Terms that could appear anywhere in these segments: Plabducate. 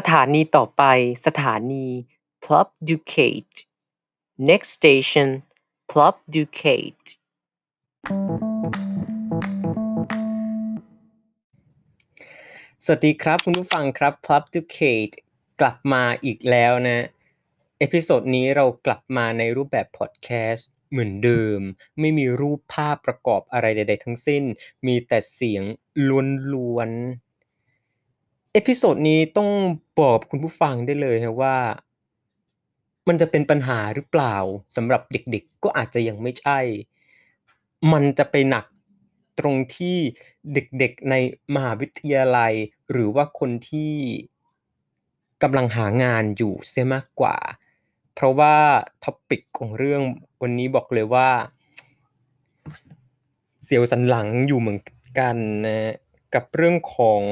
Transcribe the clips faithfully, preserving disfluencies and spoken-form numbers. สถานีต่อไปสถานี Plabducate Next station Plabducate สวัสดีครับคุณผู้ฟังครับ Plabducate กลับมาอีกแล้วนะเอพิโซดนี้เรากลับมาในรูปแบบพอดแคสต์เหมือนเดิมไม่มีรูปภาพประกอบอะไรใดๆทั้งสิ้นมีแต่เสียงล้วนๆเอพิโซดนี้ต้องบอกคุณผู้ฟังได้เลยนะว่ามันจะเป็นปัญหาหรือเปล่าสำหรับเด็กๆก็อาจจะยังไม่ใช่มันจะไปหนักตรงที่เด็กๆในมหาวิทยาลัยหรือว่าคนที่กำลังหางานอยู่เสียมากกว่าเพราะว่าท็อปิกของเรื่องวันนี้บอกเลยว่าเสียวสันหลังอยู่เหมือนกันนะกับเรื่องของ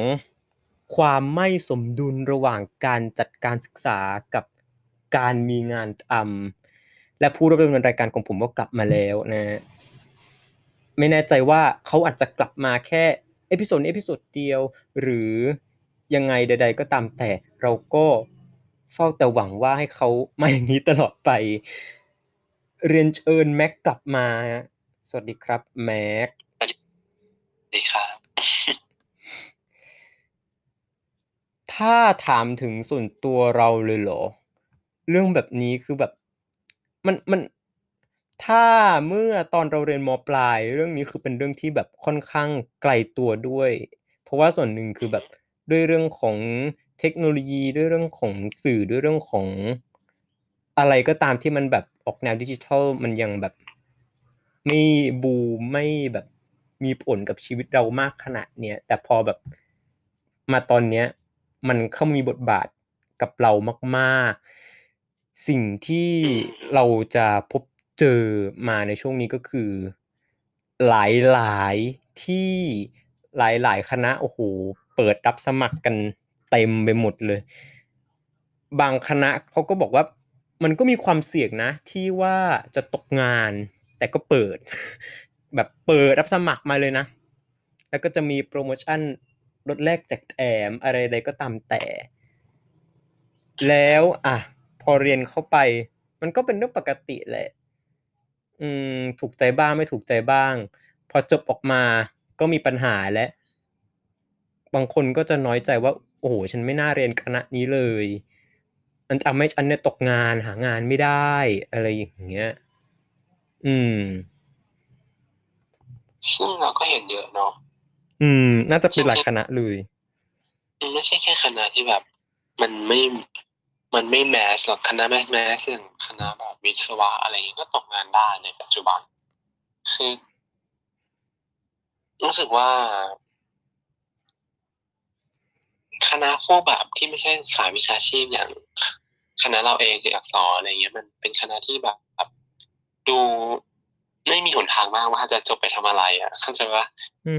ความไม่สมดุลระหว่างการจัดการศึกษากับการมีงานทำและผู้รับดำเนินรายการของผมก็กลับมาแล้วนะไม่แน่ใจว่าเขาอาจจะกลับมาแค่เอพิโซดเอพิโซดเดียวหรือยังไงใดๆก็ตามแต่เราก็เฝ้าแต่หวังว่าให้เขามาอย่างนี้ตลอดไปเรียนเชิญแม็กกลับมาสวัสดีครับแม็กสวัสดีครับถ้าถามถึงส่วนตัวเราเลยเหรอเรื่องแบบนี้คือแบบมันมันถ้าเมื่อตอนเราเรียนม.ปลายเรื่องนี้คือเป็นเรื่องที่แบบค่อนข้างไกลตัวด้วยเพราะว่าส่วนหนึ่งคือแบบด้วยเรื่องของเทคโนโลยีด้วยเรื่องของสื่อด้วยเรื่องของอะไรก็ตามที่มันแบบออกแนวดิจิทัลมันยังแบบไม่บูมไม่แบบมีผลกับชีวิตเรามากขนาดเนี้ยแต่พอแบบมาตอนเนี้ยมันเข้ามามีบทบาทกับเรามากๆสิ่งที่เราจะพบเจอมาในช่วงนี้ก็คือหลายๆที่หลายๆคณะโอ้โหเปิดรับสมัครกันเต็มไปหมดเลยบางคณะเขาก็บอกว่ามันก็มีความเสี่ยงนะที่ว่าจะตกงานแต่ก็เปิดแบบเปิดรับสมัครมาเลยนะแล้วก็จะมีโปรโมชั่นลดแลกแจกแถมอะไรใดก็ตามแต่แล้วอ่ะพอเรียนเข้าไปมันก็เป็นเรื่องปกติแหละอืมถูกใจบ้างไม่ถูกใจบ้างพอจบออกมาก็มีปัญหาและบางคนก็จะน้อยใจว่าโอ้โหฉันไม่น่าเรียนคณะนี้เลยมันทำให้ฉันเนี่ยตกงานหางานไม่ได้อะไรอย่างเงี้ยอืมซึ่งเราก็เห็นเยอะเนาะอืมน่าจะเป็นหลายคณะเลยไม่ใช่แค่คณะที่แบบมันไม่มันไม่แมสหรอกคณะแมสแมสอย่างคณะแบบวิศวะอะไรอย่างเงี้ยก็ตกงานได้ในปัจจุบันคือรู้สึกว่าคณะพวกแบบที่ไม่ใช่สายวิชาชีพอย่างคณะเราเองคืออักษรอะไรเงี้ยมันเป็นคณะที่แบบดูไม่มีหนทางมากว่าจะจบไปทำอะไรอ่ะเข้าใจปะ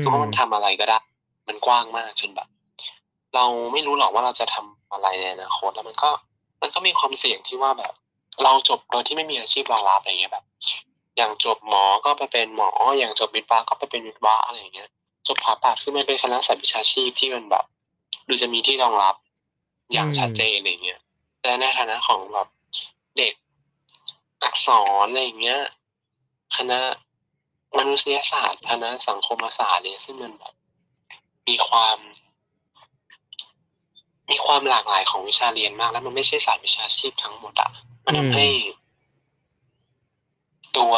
คือว่ามันทำอะไรก็ได้มันกว้างมากจนแบบเราไม่รู้หรอกว่าเราจะทำอะไรในอนาคตแล้วมันก็มันก็มีความเสี่ยงที่ว่าแบบเราจบโดยที่ไม่มีอาชีพรองรับอะไรเงี้ยแบบอย่างจบหมอก็ไปเป็นหมออย่างจบวิศวะก็ไปเป็นวิศวะอะไรเงี้ยจบผ่าตัดขึ้นมาเป็นคณะสายวิชาชีพที่มันแบบดูจะมีที่รองรับอย่างชัดเจนอะไรเงี้ยแต่ในฐานะของแบบเด็กอักษรอะไรเงี้ยคณะมนุษยศาสตร์คณะสังคมศาสตร์เนี่ยซึ่งมันแบบมีความมีความหลากหลายของวิชาเรียนมากแล้วมันไม่ใช่สายวิชาชีพทั้งหมดอ่ะมันทำให้ตัว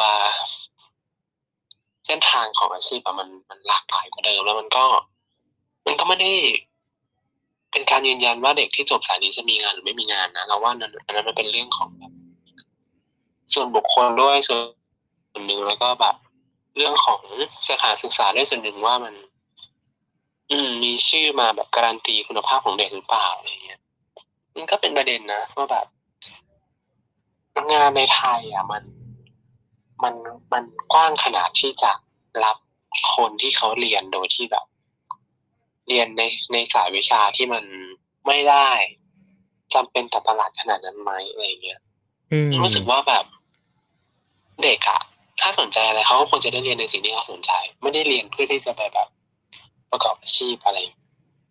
เส้นทางของอาชีพอ่ะมันมันหลากหลายกว่าเดิมแล้วมันก็มันก็ไม่ได้เป็นการยืนยันว่าเด็กที่จบสายนี้จะมีงานหรือไม่มีงานนะเราว่านั้นอันนั้นมันเป็นเรื่องของแบบส่วนบุคคลด้วยส่วนหนึ่งแล้วก็แบบเรื่องของสถานศึกษาด้วยส่วนหนึ่งว่ามันอืมมีชื่อมาแบบการันตีคุณภาพของเด็กหรือเปล่าอะไรเงี้ยมันก็เป็นประเด็นนะว่าแบบงานในไทยอ่ะมันมันมันกว้างขนาดที่จะรับคนที่เขาเรียนโดยที่แบบเรียนในในสายวิชาที่มันไม่ได้จำเป็นต่อตลาดขนาดนั้นไหมอะไรเงี้ยรู้สึกว่าแบบเด็กอะถ้าสนใจอะไรเขาก็ควรจะได้เรียนในสิ่งที่เขาสนใจไม่ได้เรียนเพื่อที่จะไปแบบประกอบอาชีพอะไร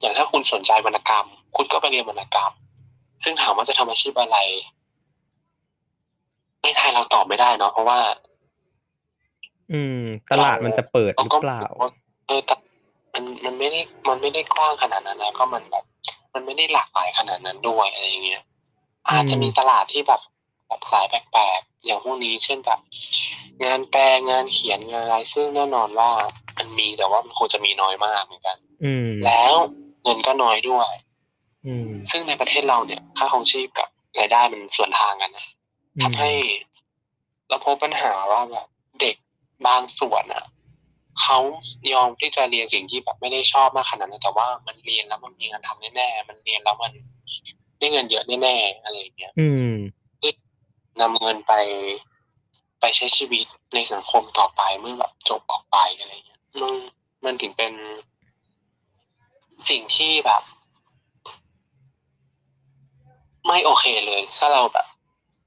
อย่างถ้าคุณสนใจวรรณกรรมคุณก็ไปเรียนวรรณกรรม ซึ่งถามว่าจะทำอาชีพอะไรในไทยเราตอบไม่ได้เนาะเพราะว่าอืมตลาดมันจะเปิดหรือเปล่าเออแต่มันมันไม่ได้มันไม่ได้กว้างขนาดนั้นนะก็มันแบบมันไม่ได้หลากหลายขนาดนั้นด้วยอะไรอย่างเงี้ยอาจจะมีตลาดที่แบบแบบสายแปลกๆอย่างพวกนี้เช่นแบบงานแปลงานเขียนงานอะไรซึ่งแน่นอนว่ามันมีแต่ว่ามันคงจะมีน้อยมากเหมือนกันแล้วเงินก็น้อยด้วยซึ่งในประเทศเราเนี่ยค่าครองชีพกับรายได้มันส่วนทางกันนะทำให้เราพบปัญหาว่าแบบเด็กบางส่วนอ่ะเขายอมที่จะเรียนสิ่งที่แบบไม่ได้ชอบมากขนาดนั้นแต่ว่ามันเรียนแล้วมันมีงานทำแน่ๆมันเรียนแล้วมันได้เงินเยอะแน่ๆอะไรอย่างเงี้ยคือนำเงินไปไปใช้ชีวิตในสังคมต่อไปเมื่อแบบจบออกไปอะไรเงี้ยมันมันถึงเป็นสิ่งที่แบบไม่โอเคเลยถ้าเราแบบ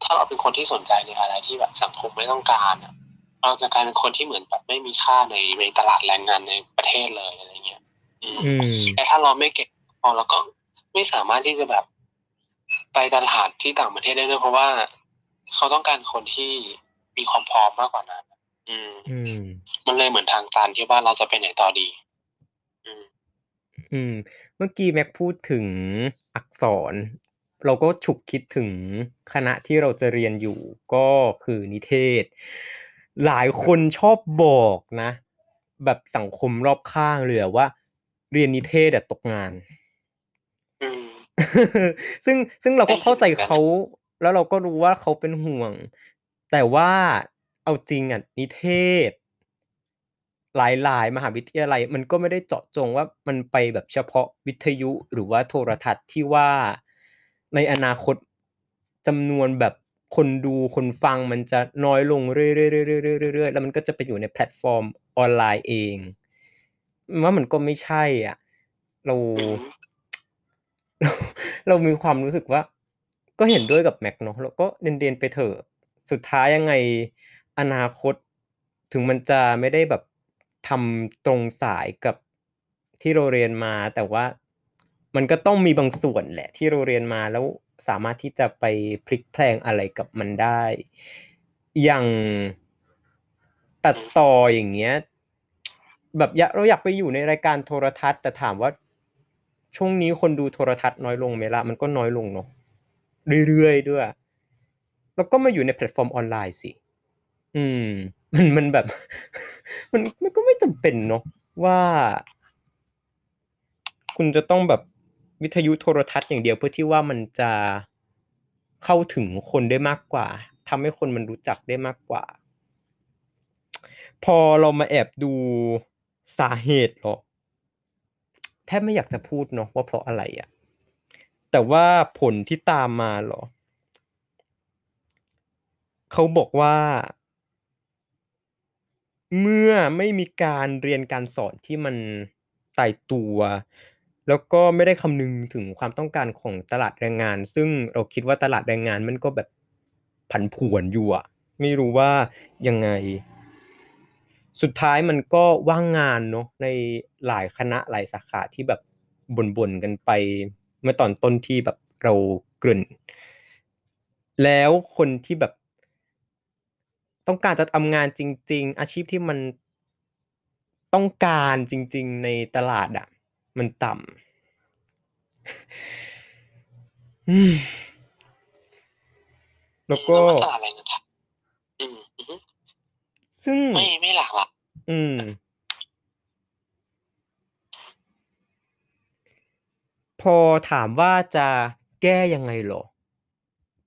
ถ้าเราเป็นคนที่สนใจในอะไรที่แบบสังคมไม่ต้องการอ่ะเราจะกลายเป็นคนที่เหมือนแบบไม่มีค่าในในตลาดแรงงานในประเทศเลยอะไรเงี้ยแต่ถ้าเราไม่เก็บพอเราก็ไม่สามารถที่จะแบบไปตลาดที่ต่างประเทศได้เลยเพราะว่าเขาต้องการคนที่มีความพร้อมมากกว่านั้นอืมมันเลยเหมือนทางตันที่ว่าเราจะไปไหนต่อดีอืมอืมเมื่อกี้แม็กพูดถึงอักษรเราก็ฉุกคิดถึงคณะที่เราจะเรียนอยู่ก็คือนิเทศหลายคนชอบบอกนะแบบสังคมรอบข้างเลยว่าเรียนนิเทศอะตกงาน ซึ่งซึ่งเราก็เข้าใจเขาแล้วเราก็รู้ว่าเขาเป็นห่วงแต่ว่าเอาจริงอะนิเทศหลายๆมหาวิทยาลัยมันก็ไม่ได้เจาะจงว่ามันไปแบบเฉพาะวิทยุหรือว่าโทรทัศน์ที่ว่าในอนาคตจำนวนแบบคนดูคนฟังมันจะน้อยลงเรื่อยๆๆๆๆแล้วมันก็จะไปอยู่ในแพลตฟอร์มออนไลน์เองว่ามันก็ไม่ใช่อ่ะเราเรามีความรู้สึกว่าก็เห็นด้วยกับแม็กเนาะแล้วก็เรียนๆไปเถอะสุดท้ายยังไงอนาคตถึงมันจะไม่ได้แบบทำตรงสายกับที่เราเรียนมาแต่ว่ามันก็ต้องมีบางส่วนแหละที่เราเรียนมาแล้วสามารถที่จะไปพลิกแพลงอะไรกับมันได้อย่างตัดต่ออย่างเงี้ยแบบเราอยากไปอยู่ในรายการโทรทัศน์แต่ถามว่าช่วงนี้คนดูโทรทัศน์น้อยลงไหมล่ะมันก็น้อยลงเนาะเรื่อยๆด้วยแล้วก็มาอยู่ในแพลตฟอร์มออนไลน์สิอืมมันมันแบบมันมันก็ไม่จำเป็นเนาะว่าคุณจะต้องแบบวิทยุโทรทัศน์อย่างเดียวเพื่อที่ว่ามันจะเข้าถึงคนได้มากกว่าทำให้คนมันรู้จักได้มากกว่าพอเรามาแอบดูสาเหตุหรอแทบไม่อยากจะพูดเนาะว่าเพราะอะไรอ่ะแต่ว่าผลที่ตามมาหรอเขาบอกว่าเมื่อไม่มีการเรียนการสอนที่มันตายตัวแล้วก็ไม่ได้คำนึงถึงความต้องการของตลาดแรงงานซึ่งเราคิดว่าตลาดแรงงานมันก็แบบผันผวนอยู่อ่ะไม่รู้ว่ายังไงสุดท้ายมันก็ว่างงานเนาะในหลายคณะหลายสาขาที่แบบบ่นๆกันไปเมื่อตอนต้นที่แบบเราเกริ่นแล้วคนที่แบบต้องการจะทำงานจริงๆอาชีพที่มันต้องการจริงๆในตลาดอ่ะมันต่ำแล้วก็ซึ่งไม่ไม่หลักหรอกอืมพอถามว่าจะแก้ยังไงหรอ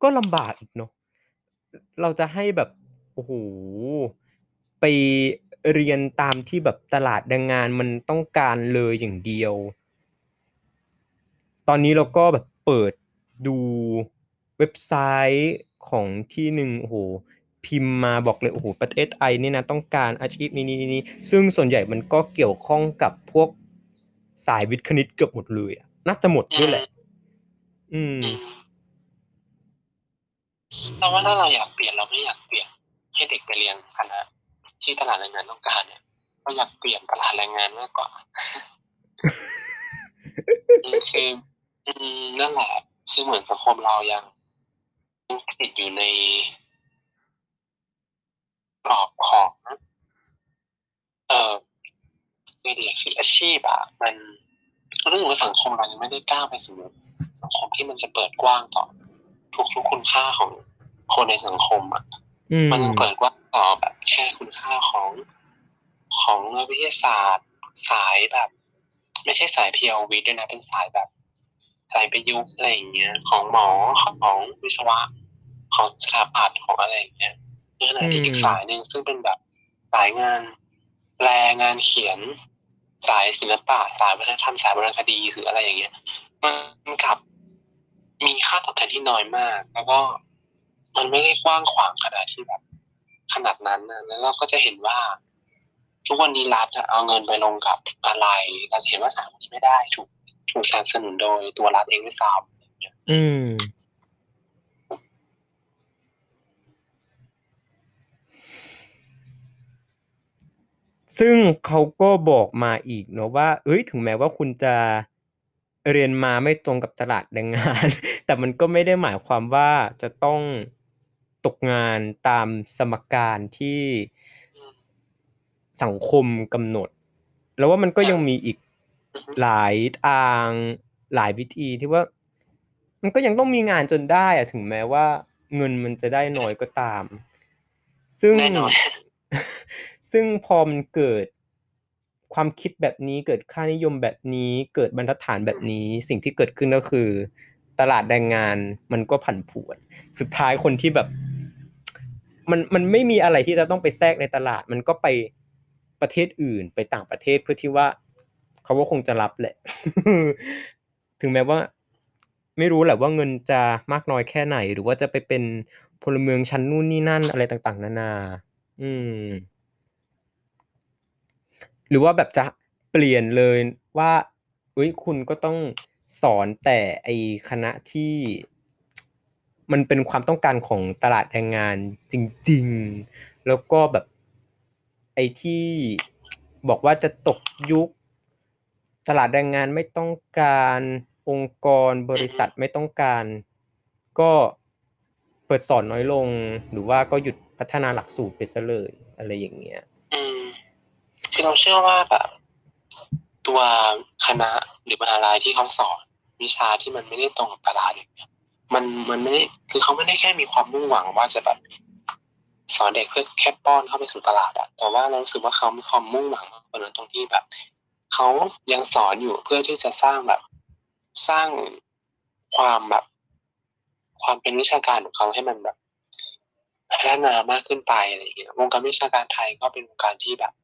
ก็ลำบากอีกเนาะเราจะให้แบบโอ้โหไปเรียนตามที่แบบตลาดแรงงานมันต้องการเลยอย่างเดียวตอนนี้เราก็แบบเปิดดูเว็บไซต์ของที่หนึ่งโอ้โหพิมพ์มาบอกเลยโอ้โหประเทศไทยนี่นะต้องการอาชีพนี้นี้ซึ่งส่วนใหญ่มันก็เกี่ยวข้องกับพวกสายวิทย์คณิตเกือบหมดเลยน่าจะหมดด้วยแหละอืมเราว่าถ้าเราอยากเปลี่ยนเราไม่อยากเปลี่ยนให้เด็กไปเรียนคณะที่ตลาดแรงงานต้องการเนี่ยก็อยากเปลี่ยนตลาดแรงงานมากกว่าคือนั่นแหละคือ คือเหมือนสังคมเรายังติดอยู่ในกรอบของเอ่อวิธีคิดอาชีพอะมันเรื่องของสังคมเรายังไม่ได้ก้าวไปสู่สังคมที่มันจะเปิดกว้างต่อทุกๆคุณค่าของคนในสังคมอ่ะมันเปิดกว้างต่อแบบแค่คุณค่าของของวิทยาศาสตร์สายแบบไม่ใช่สายเพียววิทย์ด้วยนะเป็นสายแบบสายประยุกต์อะไรอย่างเงี้ยของหมอของวิศวะของสถาปัตย์ของอะไรอย่างเงี้ยในขณะที่อีกสายนึงซึ่งเป็นแบบสายงานแปลงานเขียนสายศิลปะสายวัฒนธรรมสายวรรณคดีหรืออะไรอย่างเงี้ยมันกลับมีค่าตอบแทนที่น้อยมากแล้วก็มันไม่ได้กว้างขวางขนาดที่แบบขนาดนั้นนะแล้วเราก็จะเห็นว่าทุกวันนี้รัฐเอาเงินไปลงกับอะไรเราจะเห็นว่าสามนี้ไม่ได้ถูกถูกสนับสนุนโดยตัวรัฐเองด้วยซ้ำอืมซึ่งเขาก็บอกมาอีกเนาะว่าเอ้ยถึงแม้ว่าคุณจะเรียนมาไม่ตรงกับตลาดแรงงานแต่มันก็ไม่ได้หมายความว่าจะต้องตกงานตามสมการที่สังคมกำหนดแล้วว่ามันก็ยังมีอีกหลายทางหลายวิธีที่ว่ามันก็ยังต้องมีงานจนได้อะถึงแม้ว่าเงินมันจะได้น้อยก็ตามซึ่ง ซึ่งพอมันเกิดความคิดแบบนี้เกิดค่านิยมแบบนี้เกิดบรรทัดฐานแบบนี้สิ่งที่เกิดขึ้นก็คือตลาดแรงงานมันก็ผันผวนสุดท้ายคนที่แบบมันมันไม่มีอะไรที่จะต้องไปแทรกในตลาดมันก็ไปประเทศอื่นไปต่างประเทศเพื่อที่ว่าเขาก็คงจะรับแหละ ถึงแม้ว่าไม่รู้แหละว่าเงินจะมากน้อยแค่ไหนหรือว่าจะไปเป็นพลเมืองชั้นนู่นนี่นั่นอะไรต่างๆนานาอืมหรือว่าแบบจะเปลี่ยนเลยว่าเอ้ยคุณก็ต้องสอนแต่ไอ้คณะที่มันเป็นความต้องการของตลาดแรงงานจริงๆแล้วก็แบบไอ้ที่บอกว่าจะตกยุคตลาดแรงงานไม่ต้องการองค์กรบริษัทไม่ต้องการก็เปิดสอนน้อยลงหรือว่าก็หยุดพัฒนาหลักสูตรไปซะเลยอะไรอย่างเงี้ยคือเราเชื่อว่าแบบตัวคณะหรือมหาวิทยาลัยที่เขาสอนวิชาที่มันไม่ได้ตรงกับตลาดเนี่ยมันมันไม่ได้คือเขาไม่ได้แค่มีความมุ่งหวังว่าจะแบบสอนเด็กเพื่อแค่ป้อนเข้าไปสู่ตลาดอะแต่ว่าเรารู้สึกว่าเขามีความมุ่งหวังตรงนั้นตรงที่แบบเขายังสอนอยู่เพื่อที่จะสร้างแบบสร้างความแบบความเป็นวิชาการของเขาให้มันแบบพัฒนามากขึ้นไปอะไรอย่างเงี้ยวงการวิชาการไทยก็เป็นวงการที่แบบ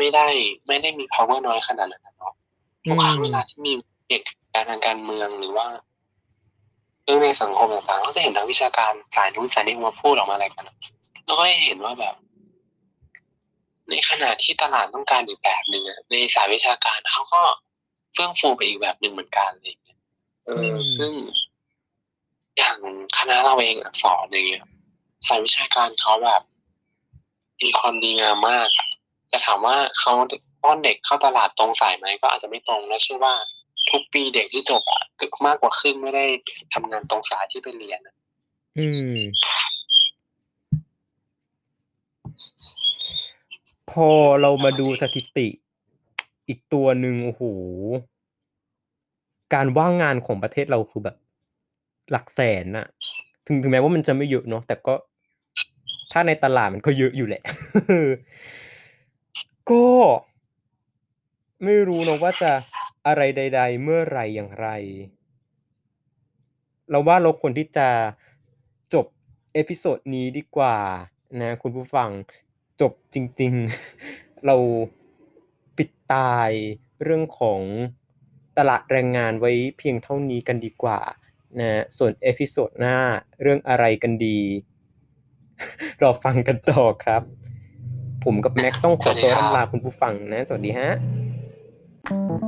ไม่ได้ไม่ได้มี power น้อยขนาดนั้นเนาะทุกครั้งเวลาที่มีเหตุการณ์ทางการเมืองหรือว่าเรื่องในสังคมต่างๆก็จะเห็นนักวิชาการสายนู้นสายนี้มาพูดออกมาอะไรกันแล้วก็ได้เห็นว่าแบบในขณะที่ตลาดต้องการอีกแบบหนึ่งในสายวิชาการเขาก็เฟื่องฟูไปอีกแบบหนึ่งเหมือนกันเลยเออซึ่งอย่างคณะเราเองสอนอย่างเงี้ยสายวิชาการเขาแบบมีความดีงามมากจะถามว่าเขาป้อนเด็กเข้าตลาดตรงสายไหมก็อาจจะไม่ตรงและเชื่อว่าทุกปีเด็กที่จบอ่ะเกือบมากกว่าครึ่งไม่ได้ทำงานตรงสายที่ไปเรียนอืมพอเรามาดูสถิติอีกตัวหนึ่งโอ้โหการว่างงานของประเทศเราคือแบบหลักแสนน่ะถึงถึงแม้ว่ามันจะไม่เยอะเนาะแต่ก็ถ้าในตลาดมันก็เยอะอยู่แหละ ก็ไม่รู้นะว่าจะอะไรใดๆเมื่อไรอย่างไรเราว่าเราควรที่จะจบเอพิโซดนี้ดีกว่านะคุณผู้ฟังจบจริงๆเราปิดตายเรื่องของตลาดแรงงานไว้เพียงเท่านี้กันดีกว่านะส่วนเอพิโซดหน้าเรื่องอะไรกันดีรอฟังกันต่อครับผมกับแม็กต้องขอตัวลาคุณผู้ฟังนะสวัสดีฮะ